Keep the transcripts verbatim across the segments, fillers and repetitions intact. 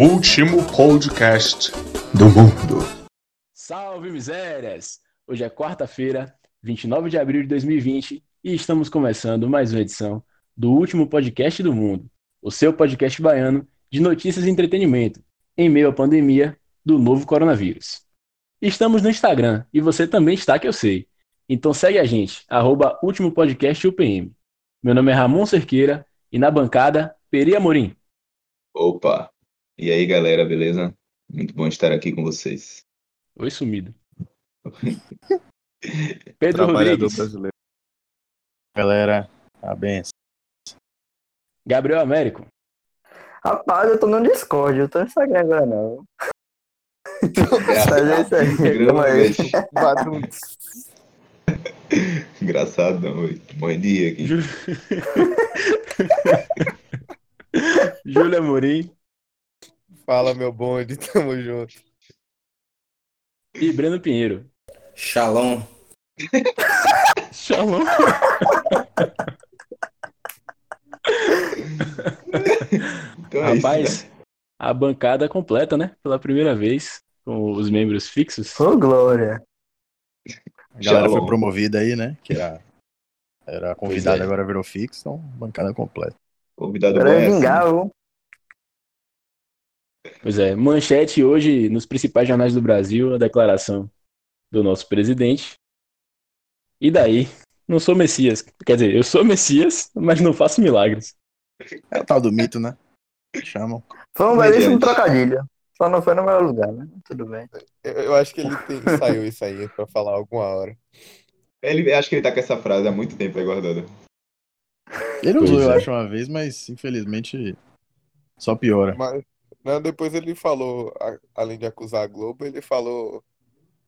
Último Podcast do Mundo. Salve, misérias! Hoje é quarta-feira, vinte e nove de abril de dois mil e vinte, e estamos começando mais uma edição do Último Podcast do Mundo, o seu podcast baiano de notícias e entretenimento, em meio à pandemia do novo coronavírus. Estamos no Instagram, e você também está, que eu sei. Então segue a gente, arroba Último Podcast U P M. Meu nome é Ramon Cerqueira, e na bancada, Peri Amorim. Opa! E aí, galera, beleza? Muito bom estar aqui com vocês. Oi, sumido. Pedro Rodrigues. Brasileiro. Galera, a benção. Gabriel Américo. Rapaz, eu tô no Discord, eu tô no Instagram agora não. Engraçado, não, oi. Bom dia aqui. Jú... Júlia Amorim. Fala, meu bonde, tamo junto. E Breno Pinheiro. Shalom. Shalom. Então, rapaz, é a bancada completa, né? Pela primeira vez, com os membros fixos. Ô, oh, glória. A galera Shalom. Foi promovida aí, né? Que era, era convidada, é. Agora virou fixo, então bancada completa. Convidado bom. Pois é, manchete hoje nos principais jornais do Brasil, a declaração do nosso presidente. E daí? Não sou Messias. Quer dizer, eu sou Messias, mas não faço milagres. É o tal do mito, né? Chamam. Foi um belíssimo trocadilho. Só não foi no meu lugar, né? Tudo bem. Eu, eu acho que ele saiu isso aí pra falar alguma hora. Ele, acho que ele tá com essa frase há muito tempo aí guardada. Ele usou, eu acho, uma vez, mas infelizmente só piora. Mas... Não, depois ele falou, além de acusar a Globo, ele falou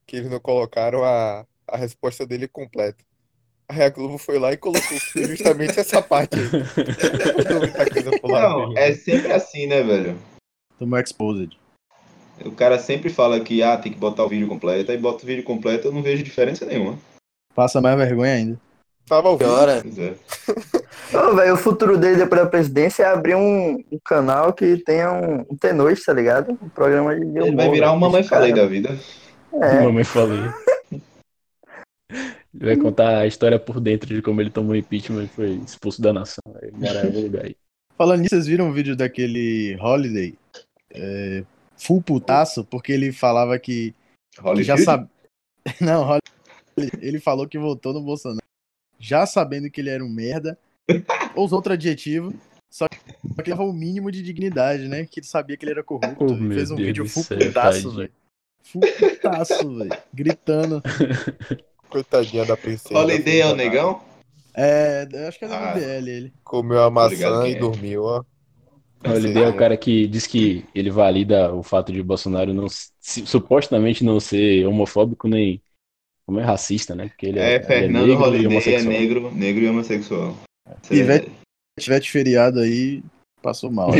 que eles não colocaram a, a resposta dele completa. Aí a Globo foi lá e colocou justamente essa parte aí. Não, é sempre assim, né, velho? Tamo exposed. O cara sempre fala que ah, tem que botar o vídeo completo, aí bota o vídeo completo, eu não vejo diferença nenhuma. Passa mais vergonha ainda. Tava ouvindo. Ô, velho, o futuro dele depois da presidência é abrir um, um canal que tenha um, um tenor, tá ligado? Um programa de humor. Ele vai virar uma Mamãe Falei da vida. É. Mamãe Falei. Ele vai contar a história por dentro de como ele tomou impeachment e foi expulso da nação. Lugar aí. Falando nisso, vocês viram um vídeo daquele Holiday? É, full putaço, porque ele falava que, que já sabia. Não, Holiday. Ele falou que votou no Bolsonaro já sabendo que ele era um merda, ou outro adjetivo, só que ele tava o mínimo de dignidade, né? Que ele sabia que ele era corrupto. Oh, ele fez um Deus vídeo fuputaço, velho. Fuputaço, velho. Gritando. Coitadinha da princesa. Olha a ideia, o negão? É, eu acho que é da B B L ele. Comeu a maçã. Obrigado, e é. Dormiu, ó. Olha a ideia, é o cara que diz que ele valida o fato de o Bolsonaro não, supostamente não ser homofóbico nem... Como é racista, né? Porque ele é, é Fernando ele é Holiday, é negro, negro e homossexual. Se tiver, tiver de feriado aí, passou mal.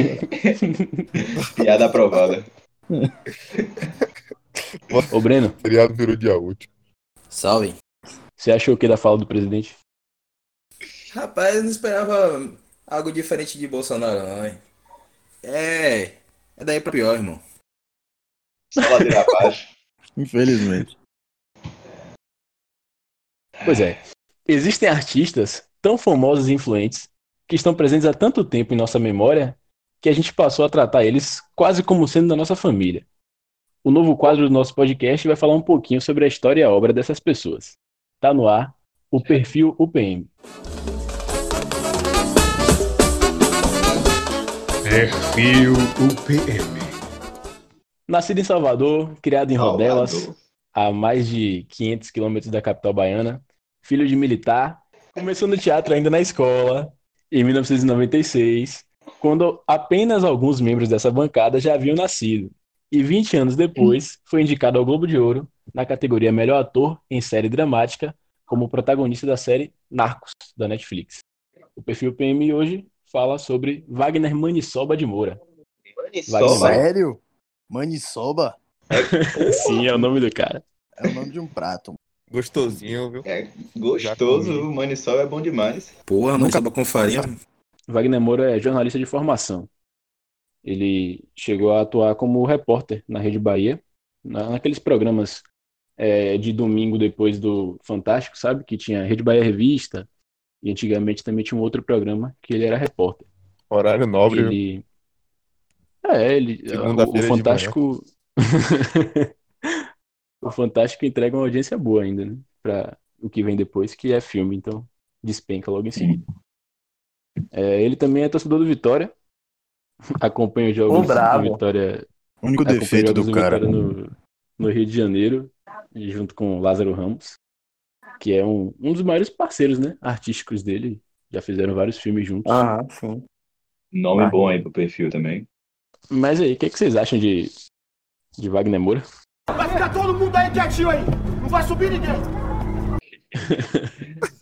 Piada aprovada. Ô, Breno. Feriado virou dia útil. Salve. Você achou o que da fala do presidente? Rapaz, eu não esperava algo diferente de Bolsonaro, não, hein? É, é daí pra pior, irmão. Só ladeira abaixo. Infelizmente. Pois é, existem artistas tão famosos e influentes que estão presentes há tanto tempo em nossa memória que a gente passou a tratar eles quase como sendo da nossa família. O novo quadro do nosso podcast vai falar um pouquinho sobre a história e a obra dessas pessoas. Tá no ar, o Perfil U P M. Perfil U P M. Nascido em Salvador, criado em Salvador. Rodelas, a mais de quinhentos quilômetros da capital baiana, filho de militar, começou no teatro ainda na escola, em mil novecentos e noventa e seis, quando apenas alguns membros dessa bancada já haviam nascido. E vinte anos depois, foi indicado ao Globo de Ouro, na categoria Melhor Ator em Série Dramática, como protagonista da série Narcos, da Netflix. O Perfil P M hoje fala sobre Wagner Maniçoba de Moura. Maniçoba? Sério? Maniçoba? Sim, é o nome do cara. É o nome de um prato. Gostosinho, viu? É, gostoso, o Maniçoba é bom demais. Porra, nunca com farinha. Wagner Moura é jornalista de formação. Ele chegou a atuar como repórter na Rede Bahia, na, naqueles programas é, de domingo depois do Fantástico, sabe? Que tinha Rede Bahia Revista, e antigamente também tinha um outro programa que ele era repórter. Horário nobre. Ele... É, ele... O, o Fantástico... O Fantástico entrega uma audiência boa ainda, né? Pra o que vem depois, que é filme, então despenca logo em seguida. É, ele também é torcedor do Vitória. Acompanha os jogos do Vitória. O único defeito do cara no, no Rio de Janeiro, junto com Lázaro Ramos, que é um, um dos maiores parceiros, né, artísticos dele. Já fizeram vários filmes juntos. Ah, sim. Nome ah. bom aí pro perfil também. Mas aí, o que, é que vocês acham de, de Wagner Moura? Vai ficar todo mundo aí quietinho aí. Não vai subir ninguém.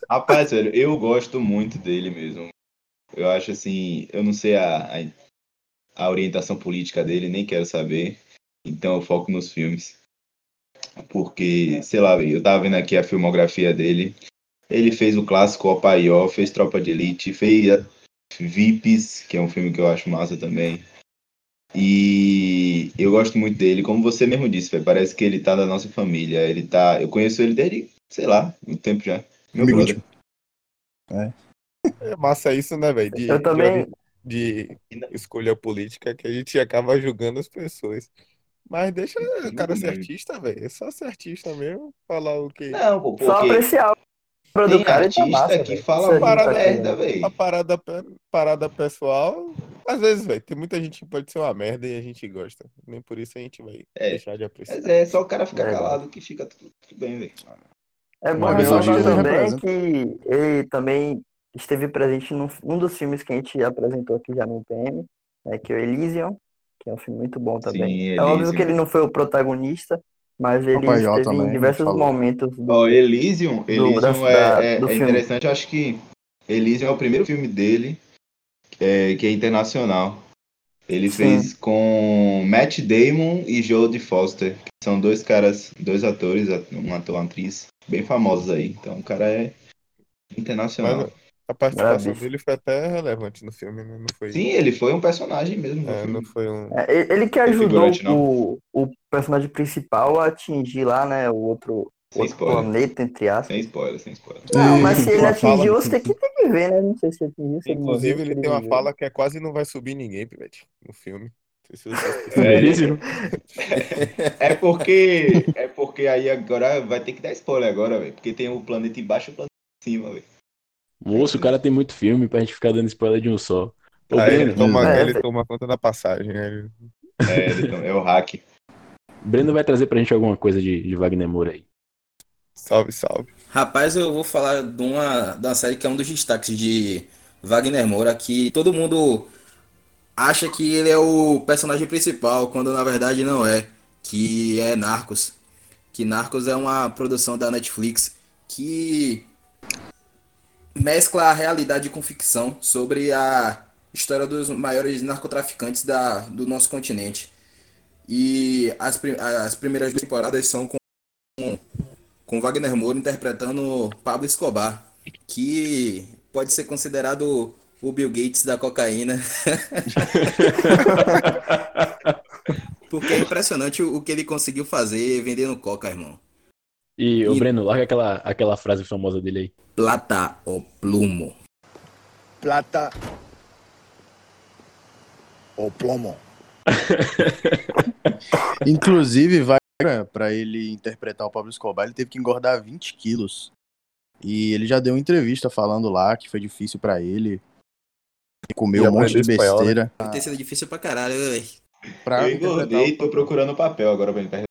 Rapaz, velho, eu gosto muito dele mesmo. Eu acho assim, eu não sei a, a, a orientação política dele, nem quero saber. Então eu foco nos filmes. Porque, sei lá, eu tava vendo aqui a filmografia dele. Ele fez o clássico Ó Paí, Ó, fez Tropa de Elite, fez V I Ps, que é um filme que eu acho massa também. E eu gosto muito dele, como você mesmo disse, véio, parece que ele tá da nossa família. Ele tá. Eu conheço ele desde, sei lá, muito tempo já. Meu brother. É. É massa isso, né, velho? De, também... de, de escolher a política, que a gente acaba julgando as pessoas. Mas deixa o cara ser artista, velho. É só ser artista mesmo, falar o quê? Não, pô, porque... Só apreciar o produto. Tem artista tá massa, que véio. Fala uma parada, merda, velho. A parada, parada pessoal... Às vezes, velho, tem muita gente que pode ser uma merda e a gente gosta. Nem por isso a gente vai é, deixar de apreciar. Mas é só o cara ficar é, calado que fica tudo, tudo bem, velho. É bom lembrar também que ele também esteve presente num um dos filmes que a gente apresentou aqui já no P M, né, que é o Elysium, que é um filme muito bom também. Sim, é óbvio que ele não foi o protagonista, mas ele Papai esteve também, em diversos momentos. O oh, Elysium, Elysium do, é, é, do é interessante, acho que Elysium é o primeiro filme dele. É, que é internacional. Ele Sim. fez com Matt Damon e Jodie Foster, que são dois caras, dois atores, um ator e uma atriz, bem famosos aí. Então o cara é internacional. Mas a participação dele foi até relevante no filme, né? Não foi... Sim, ele foi um personagem mesmo no é, filme. Não foi um... é, ele que ajudou o, o personagem principal a atingir lá, né, o outro... Sem spoiler. Planeta, entre aspas. Sem spoiler, sem spoiler. Não, mas se ele atingiu, você que tem que ver, né? Não sei se ele atingiu. Se Inclusive, ele, ele, ele tem uma fala que é quase não vai subir ninguém, Pivete, no filme. Se você... é, é, é porque. É porque aí agora vai ter que dar spoiler agora, velho. Porque tem o planeta embaixo e o planeta em cima, velho. Moço, o cara tem muito filme pra gente ficar dando spoiler de um só. Aí, Breno, ele, toma, é, ele é... toma conta da passagem, né? É, ele toma, é o hack. Breno vai trazer pra gente alguma coisa de, de Wagner Moura aí. Salve, salve. Rapaz, eu vou falar de uma, de uma série que é um dos destaques de Wagner Moura, que todo mundo acha que ele é o personagem principal, quando na verdade não é, que é Narcos. Que Narcos é uma produção da Netflix que mescla a realidade com ficção sobre a história dos maiores narcotraficantes da, do nosso continente. E as, as primeiras duas temporadas são com... com Wagner Moura interpretando Pablo Escobar, que pode ser considerado o Bill Gates da cocaína. Porque é impressionante o que ele conseguiu fazer vendendo coca, irmão. E, e... o Breno, larga aquela, aquela frase famosa dele aí. Plata o plumo. Plata o plumo. Inclusive, vai... Pra ele interpretar o Pablo Escobar, ele teve que engordar vinte quilos. E ele já deu uma entrevista falando lá que foi difícil pra ele. Comeu um monte de besteira. Deve ter sido difícil pra caralho, velho. Eu engordei e tô procurando o papel agora pra ele.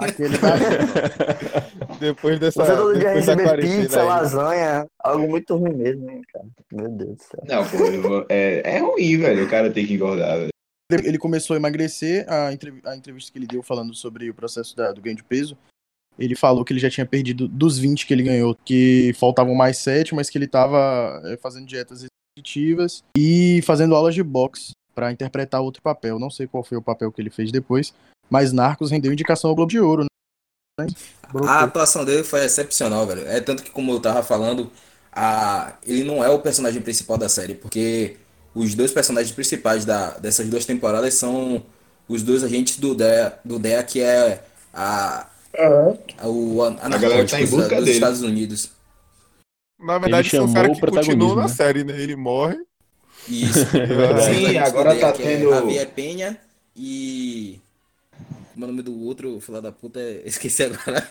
Aquele da... Depois dessa... Você todo dia receber pizza, aí. Lasanha, algo muito ruim mesmo, hein, cara. Meu Deus do céu. Não, pô, eu vou... é, é ruim, velho, o cara tem que engordar, velho. Ele começou a emagrecer, a entrevista que ele deu falando sobre o processo da, do ganho de peso, ele falou que ele já tinha perdido dos vinte que ele ganhou, que faltavam mais sete, mas que ele estava fazendo dietas restritivas e fazendo aulas de boxe para interpretar outro papel. Não sei qual foi o papel que ele fez depois, mas Narcos rendeu indicação ao Globo de Ouro. Né? A atuação dele foi excepcional, velho. É tanto que, como eu tava falando, a... ele não é o personagem principal da série, porque... os dois personagens principais da, dessas duas temporadas são os dois agentes do D E A, do D E A que é a, uhum. a, o, a, a galera que tá em busca dos dele. Estados Unidos. Na verdade, é um cara que continua na série, né? Ele morre. Isso. Sim, agora tá tendo... É Javier Peña e... O nome do outro, filho da puta, esqueci agora.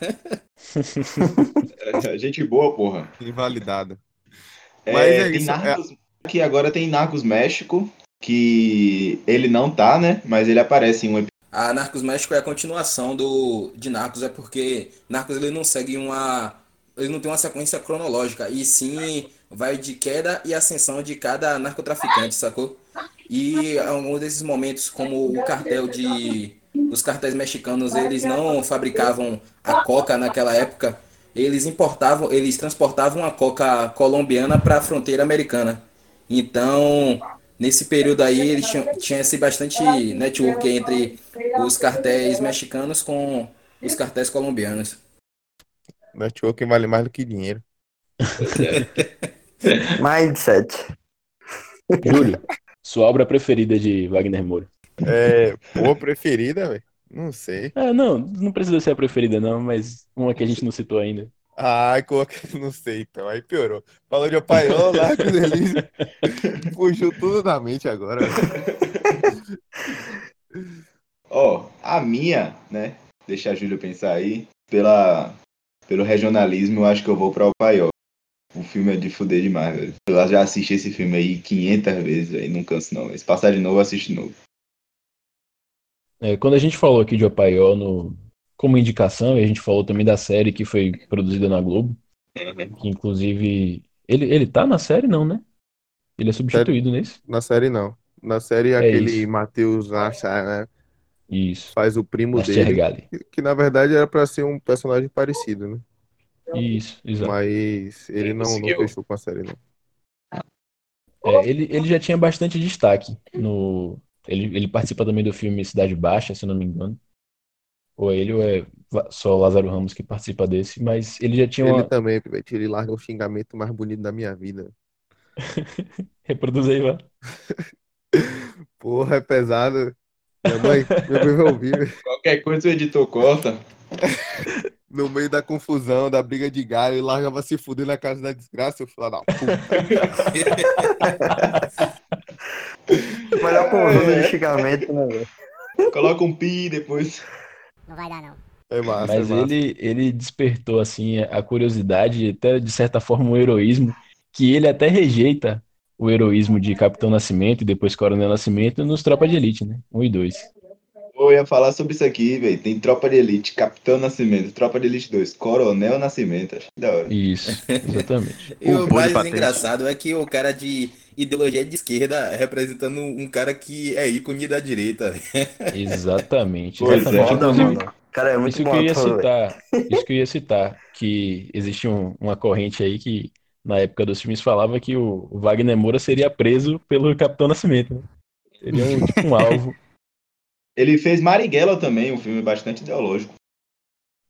Gente boa, porra. Invalidada. É, Mas é isso. Narcos... É... Que agora tem Narcos México, que ele não tá, né? Mas ele aparece em um episódio. A Narcos México é a continuação do... de Narcos, é porque Narcos ele não segue uma... Ele não tem uma sequência cronológica, e sim vai de queda e ascensão de cada narcotraficante, sacou? E alguns desses momentos, como o cartel de... Os cartéis mexicanos, eles não fabricavam a coca naquela época, eles importavam, eles transportavam a coca colombiana para a fronteira americana. Então, nesse período aí, eles tinham, tinha esse bastante network entre os cartéis mexicanos com os cartéis colombianos. Network vale mais do que dinheiro. Mindset. Júlio, sua obra preferida de Wagner Moura? É, boa preferida, velho? Não sei. Ah, não, não precisa ser a preferida, não, mas uma que a gente não citou ainda. Ah, não sei, então, aí piorou. Falou de Ó Paí, Ó, lá, que delícia. Fugiu tudo da mente agora. Ó, oh, a minha, né? Deixa a Júlio pensar aí. Pela... Pelo regionalismo, eu acho que eu vou pra Ó Paí, Ó. O filme é de fuder demais, velho. Eu já assisti esse filme aí quinhentas vezes, velho. Não canso, não. Se passar de novo, eu assisto de novo. É, quando a gente falou aqui de Ó Paí, Ó no... como indicação, e a gente falou também da série que foi produzida na Globo, que inclusive... Ele, ele tá na série, não, né? Ele é substituído série... nesse? Na série, não. Na série, é aquele Matheus Acha, né? Isso. Faz o primo Acha dele, que, que na verdade era pra ser um personagem parecido, né? Isso, exato. Mas ele, ele não, não fechou com a série, não. É, ele, ele já tinha bastante destaque no... Ele, ele participa também do filme Cidade Baixa, se não me engano. Ou ele, ou é só o Lázaro Ramos que participa desse, mas ele já tinha uma... Ele também, Pivete, ele larga o xingamento mais bonito da minha vida. Reproduz aí, vai. Porra, é pesado. Minha mãe, meu pai vai ouvir. Qualquer coisa o editor corta. No meio da confusão, da briga de galho, ele largava se fuder na casa da desgraça, eu falava, não, puta. Melhor conjunto de xingamento, né, velho? Coloca um pi depois. Não vai dar, não. É massa, Mas é massa. Ele, ele despertou, assim, a curiosidade, até de certa forma, o heroísmo, que ele até rejeita o heroísmo de Capitão Nascimento e depois Coronel Nascimento nos Tropa de Elite, né? Um e dois. Eu ia falar sobre isso aqui, velho. Tem Tropa de Elite, Capitão Nascimento, Tropa de Elite dois, Coronel Nascimento. Acho da hora. Isso, exatamente. E o, o mais engraçado é que o cara de ideologia de esquerda representando um cara que é ícone da direita. Exatamente. exatamente. É. Cara, é muito isso, bom, que eu ia citar, isso que eu ia citar, que existe um, uma corrente aí que na época dos filmes falava que o Wagner Moura seria preso pelo Capitão Nascimento. Né? Seria um, tipo, um alvo. Ele fez Marighella também, um filme bastante ideológico.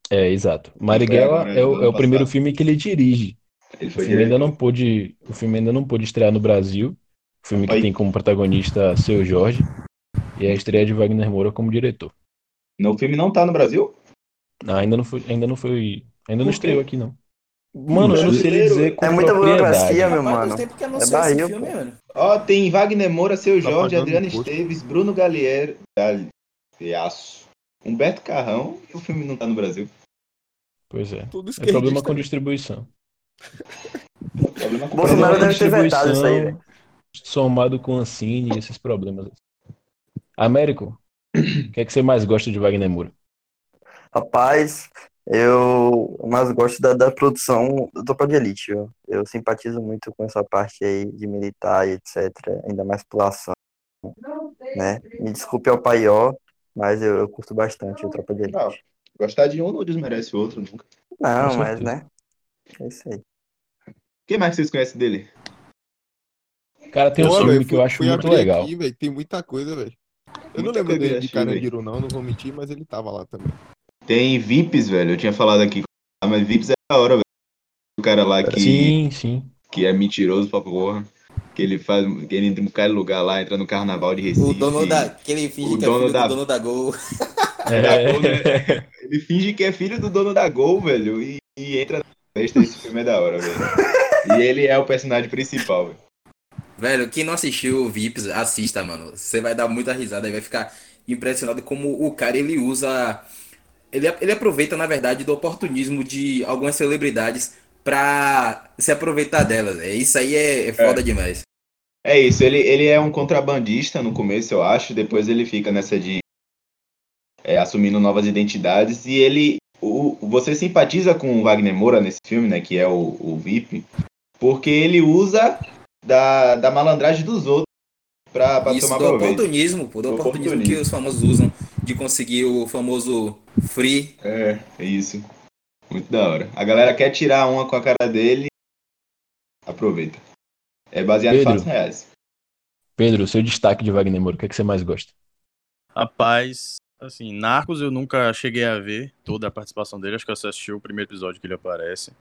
É, exato. Marighella é o, é o primeiro filme que ele dirige. Ele foi o, filme ainda não pôde, o filme ainda não pôde estrear no Brasil. O filme que tem como protagonista Seu Jorge. E a estreia de Wagner Moura como diretor. Não, o filme não tá no Brasil? Ah, ainda não foi. Ainda não, foi, ainda não estreou aqui, não. Mano, eu não sei lhe dizer com é muita burocracia, meu mano. É barril, filme, mano. Ó, tem Wagner Moura, Seu Jorge, tá Adriana Esteves, Bruno Gallier... Gallier. Fiaço. Humberto Carrão, e o filme não tá no Brasil. Pois é. É problema com distribuição. problema com Bolsonaro problema deve ter vetado isso aí, velho. Somado com Ancine e esses problemas. Américo, o que é que você mais gosta de Wagner Moura? Rapaz, eu mais gosto da, da produção do Tropa de Elite. Eu, eu simpatizo muito com essa parte aí de militar e etcétera. Ainda mais pela ação. Né? Me desculpe Ó Paí, Ó, mas eu, eu curto bastante o Tropa de Elite. Ah, gostar de um não desmerece o outro nunca. Não, Com mas certeza. Né? É isso aí. Quem mais vocês conhecem dele? Cara, tem um filme véio, que fui, eu acho muito legal. Aqui, véio, tem muita coisa, velho. Eu muita não lembro dele de Carandiru, não, não vou mentir, mas ele tava lá também. Tem V I Ps, velho. Eu tinha falado aqui, mas V I Ps é da hora, velho. O cara lá que. Sim, sim. Que é mentiroso pra porra. que ele faz, que ele entra em um bocado de lugar lá, entra no carnaval de Recife. O dono da, que ele finge que é filho da... do dono da Gol. É. Da Gol, né? Ele finge que é filho do dono da Gol, velho, e, e entra na festa. Esse filme é da hora, velho. E ele é o personagem principal, velho. Velho, quem não assistiu o V I Ps, assista, mano. Você vai dar muita risada e vai ficar impressionado como o cara, ele usa... Ele, ele aproveita, na verdade, do oportunismo de algumas celebridades pra se aproveitar delas. Isso aí é, é foda é. demais. É isso, ele, ele é um contrabandista no começo, eu acho. Depois ele fica nessa de... É, assumindo novas identidades. E ele... O, você simpatiza com o Wagner Moura nesse filme, né? Que é o, o V I P. Porque ele usa... Da, da malandragem dos outros pra, pra isso, tomar proveito. Isso, do oportunismo, pô, do, do oportunismo, oportunismo que os famosos usam de conseguir o famoso free. É, é isso. Muito da hora. A galera quer tirar uma com a cara dele, aproveita. É baseado Pedro, em fatos reais. Pedro, seu destaque de Wagner Moura, o que é que você mais gosta? Rapaz, assim, Narcos eu nunca cheguei a ver toda a participação dele, acho que eu só assisti o primeiro episódio que ele aparece.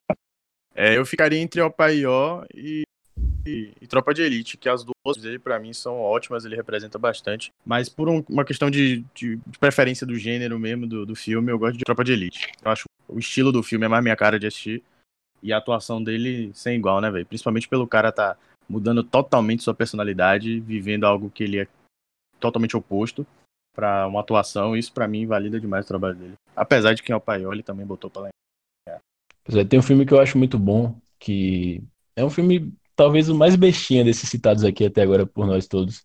É, eu ficaria entre Ó Paí e Ó e E, e Tropa de Elite, que as duas dele pra mim são ótimas, ele representa bastante, mas por um, uma questão de, de, de preferência do gênero mesmo, do, do filme, eu gosto de Tropa de Elite. Eu acho o estilo do filme é mais minha cara de assistir, e a atuação dele sem igual, né, velho? Principalmente pelo cara tá mudando totalmente sua personalidade, vivendo algo que ele é totalmente oposto pra uma atuação, isso pra mim invalida demais o trabalho dele. Apesar de que o Paioli também botou pra lá. É. Tem um filme que eu acho muito bom, que é um filme... Talvez o mais bestinha desses citados aqui até agora por nós todos,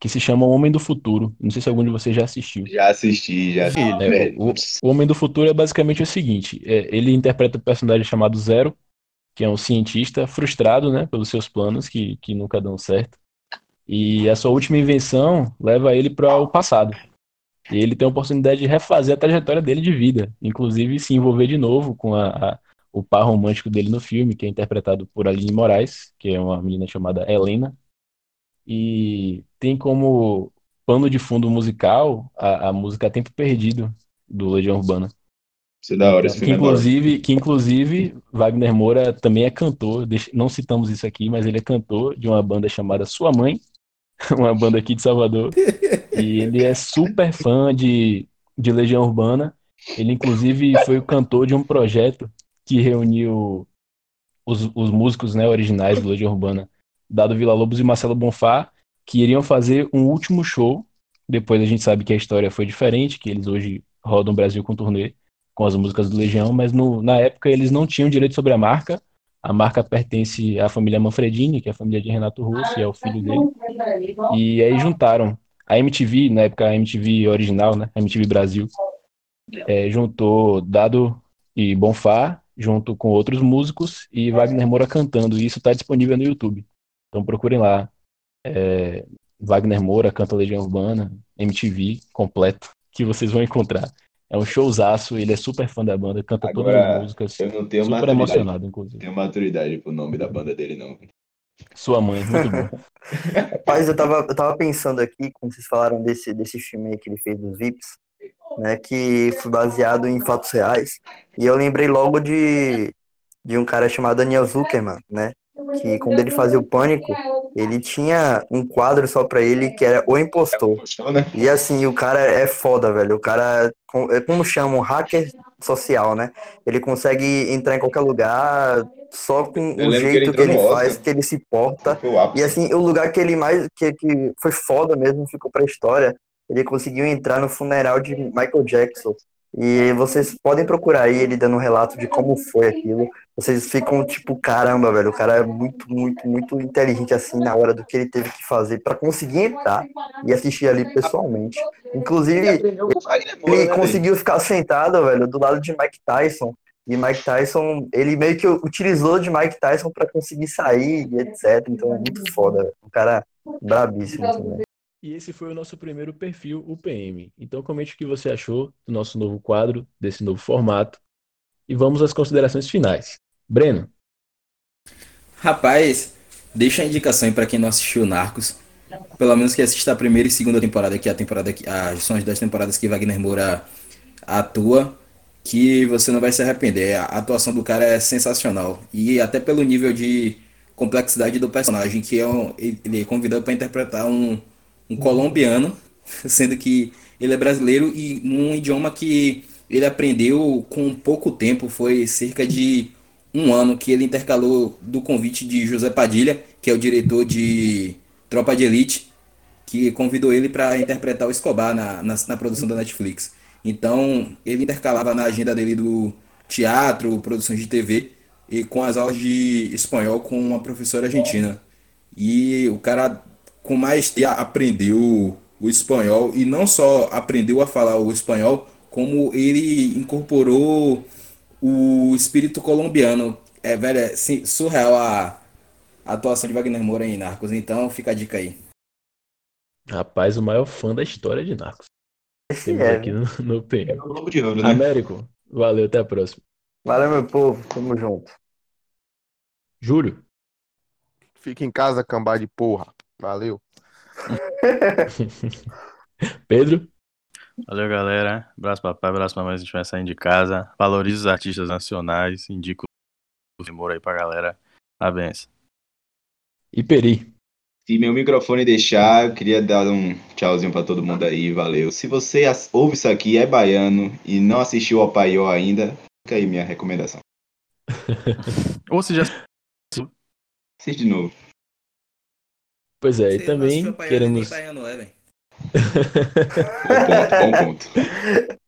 que se chama O Homem do Futuro. Não sei se algum de vocês já assistiu. Já assisti, já assisti. É, o, o Homem do Futuro é basicamente o seguinte, é, ele interpreta um personagem chamado Zero, que é um cientista frustrado, né, pelos seus planos, que, que nunca dão certo. E a sua última invenção leva ele para o passado. E ele tem a oportunidade de refazer a trajetória dele de vida, inclusive se envolver de novo com a... a o par romântico dele no filme, que é interpretado por Aline Moraes, que é uma menina chamada Helena, e tem como pano de fundo musical a, a música Tempo Perdido, do Legião Urbana. Isso é da hora, esse filme é da hora. Que inclusive Wagner Moura também é cantor, não citamos isso aqui, mas ele é cantor de uma banda chamada Sua Mãe, uma banda aqui de Salvador, e ele é super fã de, de Legião Urbana, ele inclusive foi o cantor de um projeto que reuniu os, os músicos, né, originais do Legião Urbana, Dado Villa-Lobos e Marcelo Bonfá, que iriam fazer um último show. Depois a gente sabe que a história foi diferente, que eles hoje rodam o Brasil com turnê, com as músicas do Legião, mas no, na época eles não tinham direito sobre a marca. A marca pertence à família Manfredini, que é a família de Renato Russo, e é o filho dele. E aí juntaram a M T V, na época a M T V original, né, a M T V Brasil, é, juntou Dado e Bonfá, junto com outros músicos, e Wagner Moura cantando, e isso está disponível no YouTube. Então procurem lá, é, Wagner Moura canta Legião Urbana, M T V completo, que vocês vão encontrar. É um showzaço, ele é super fã da banda, canta agora, todas as músicas, eu não tenho super emocionado, inclusive. Não tenho maturidade pro nome da banda dele, não. Sua Mãe, muito bom. Rapaz, eu tava, eu tava pensando aqui, quando vocês falaram desse, desse filme aí que ele fez dos V I Ps, né, que foi baseado em fatos reais, e eu lembrei logo de, de um cara chamado Daniel Zuckerman, né, que quando ele fazia o Pânico, ele tinha um quadro só pra ele que era O Impostor, e assim, o cara é foda, velho, o cara, como chamam, hacker social, né, ele consegue entrar em qualquer lugar só com eu o jeito que ele, que ele faz, que ele se porta, e assim, o lugar que ele mais, que, que foi foda mesmo, ficou pra história. Ele conseguiu entrar no funeral de Michael Jackson. E vocês podem procurar aí ele dando um relato de como foi aquilo. Vocês ficam tipo, caramba, velho. O cara é muito, muito, muito inteligente assim na hora do que ele teve que fazer para conseguir entrar e assistir ali pessoalmente. Inclusive, ele conseguiu ficar sentado, velho, do lado de Mike Tyson. E Mike Tyson, ele meio que utilizou de Mike Tyson para conseguir sair e etcétera. Então é muito foda, velho. O cara é brabíssimo também. E esse foi o nosso primeiro perfil U P M. Então comente o que você achou do nosso novo quadro, desse novo formato. E vamos às considerações finais. Breno. Rapaz, deixa a indicação aí para quem não assistiu Narcos. Pelo menos que assista a primeira e segunda temporada, que é a temporada que as são as das temporadas que Wagner Moura atua, que você não vai se arrepender. A atuação do cara é sensacional. E até pelo nível de complexidade do personagem, que é um, ele é convidado para interpretar um, um colombiano, sendo que ele é brasileiro e num idioma que ele aprendeu com pouco tempo, foi cerca de um ano que ele intercalou do convite de José Padilha, que é o diretor de Tropa de Elite, que convidou ele para interpretar o Escobar na, na, na produção da Netflix. Então, ele intercalava na agenda dele do teatro, produções de T V, e com as aulas de espanhol com uma professora argentina. E o cara, com maestria, aprendeu o espanhol, e não só aprendeu a falar o espanhol, como ele incorporou o espírito colombiano. É, velho, é surreal a, a atuação de Wagner Moura em Narcos. Então, fica a dica aí. Rapaz, o maior fã da história de Narcos. Temos é. aqui no, no P M. É o Globo de Ouro, né? Américo, valeu, até a próxima. Valeu, meu povo, tamo junto. Júlio. Fica em casa, cambá de porra. Valeu. Pedro. Valeu, galera. Abraço pra pai, abraço pra mãe, a gente vai saindo de casa. Valorize os artistas nacionais. Indico o Simor aí pra galera. Parabéns. E Peri. Se meu microfone deixar, eu queria dar um tchauzinho pra todo mundo aí, valeu. Se você ouve isso aqui, é baiano e não assistiu ao Ó Paí ainda, fica aí minha recomendação. Ou se já assiste de novo. Pois é, e também não queremos... Baiano, é, velho. Bom ponto, bom ponto.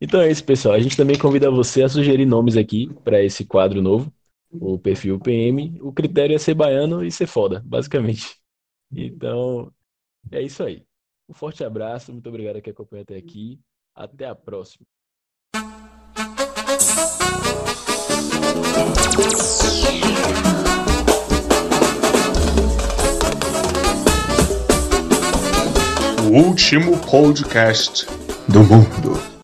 Então é isso, pessoal. A gente também convida você a sugerir nomes aqui pra esse quadro novo. O perfil P M, o critério é ser baiano e ser foda, basicamente. Então, é isso aí. Um forte abraço, muito obrigado a quem acompanhou até aqui. Até a próxima. O último podcast do mundo.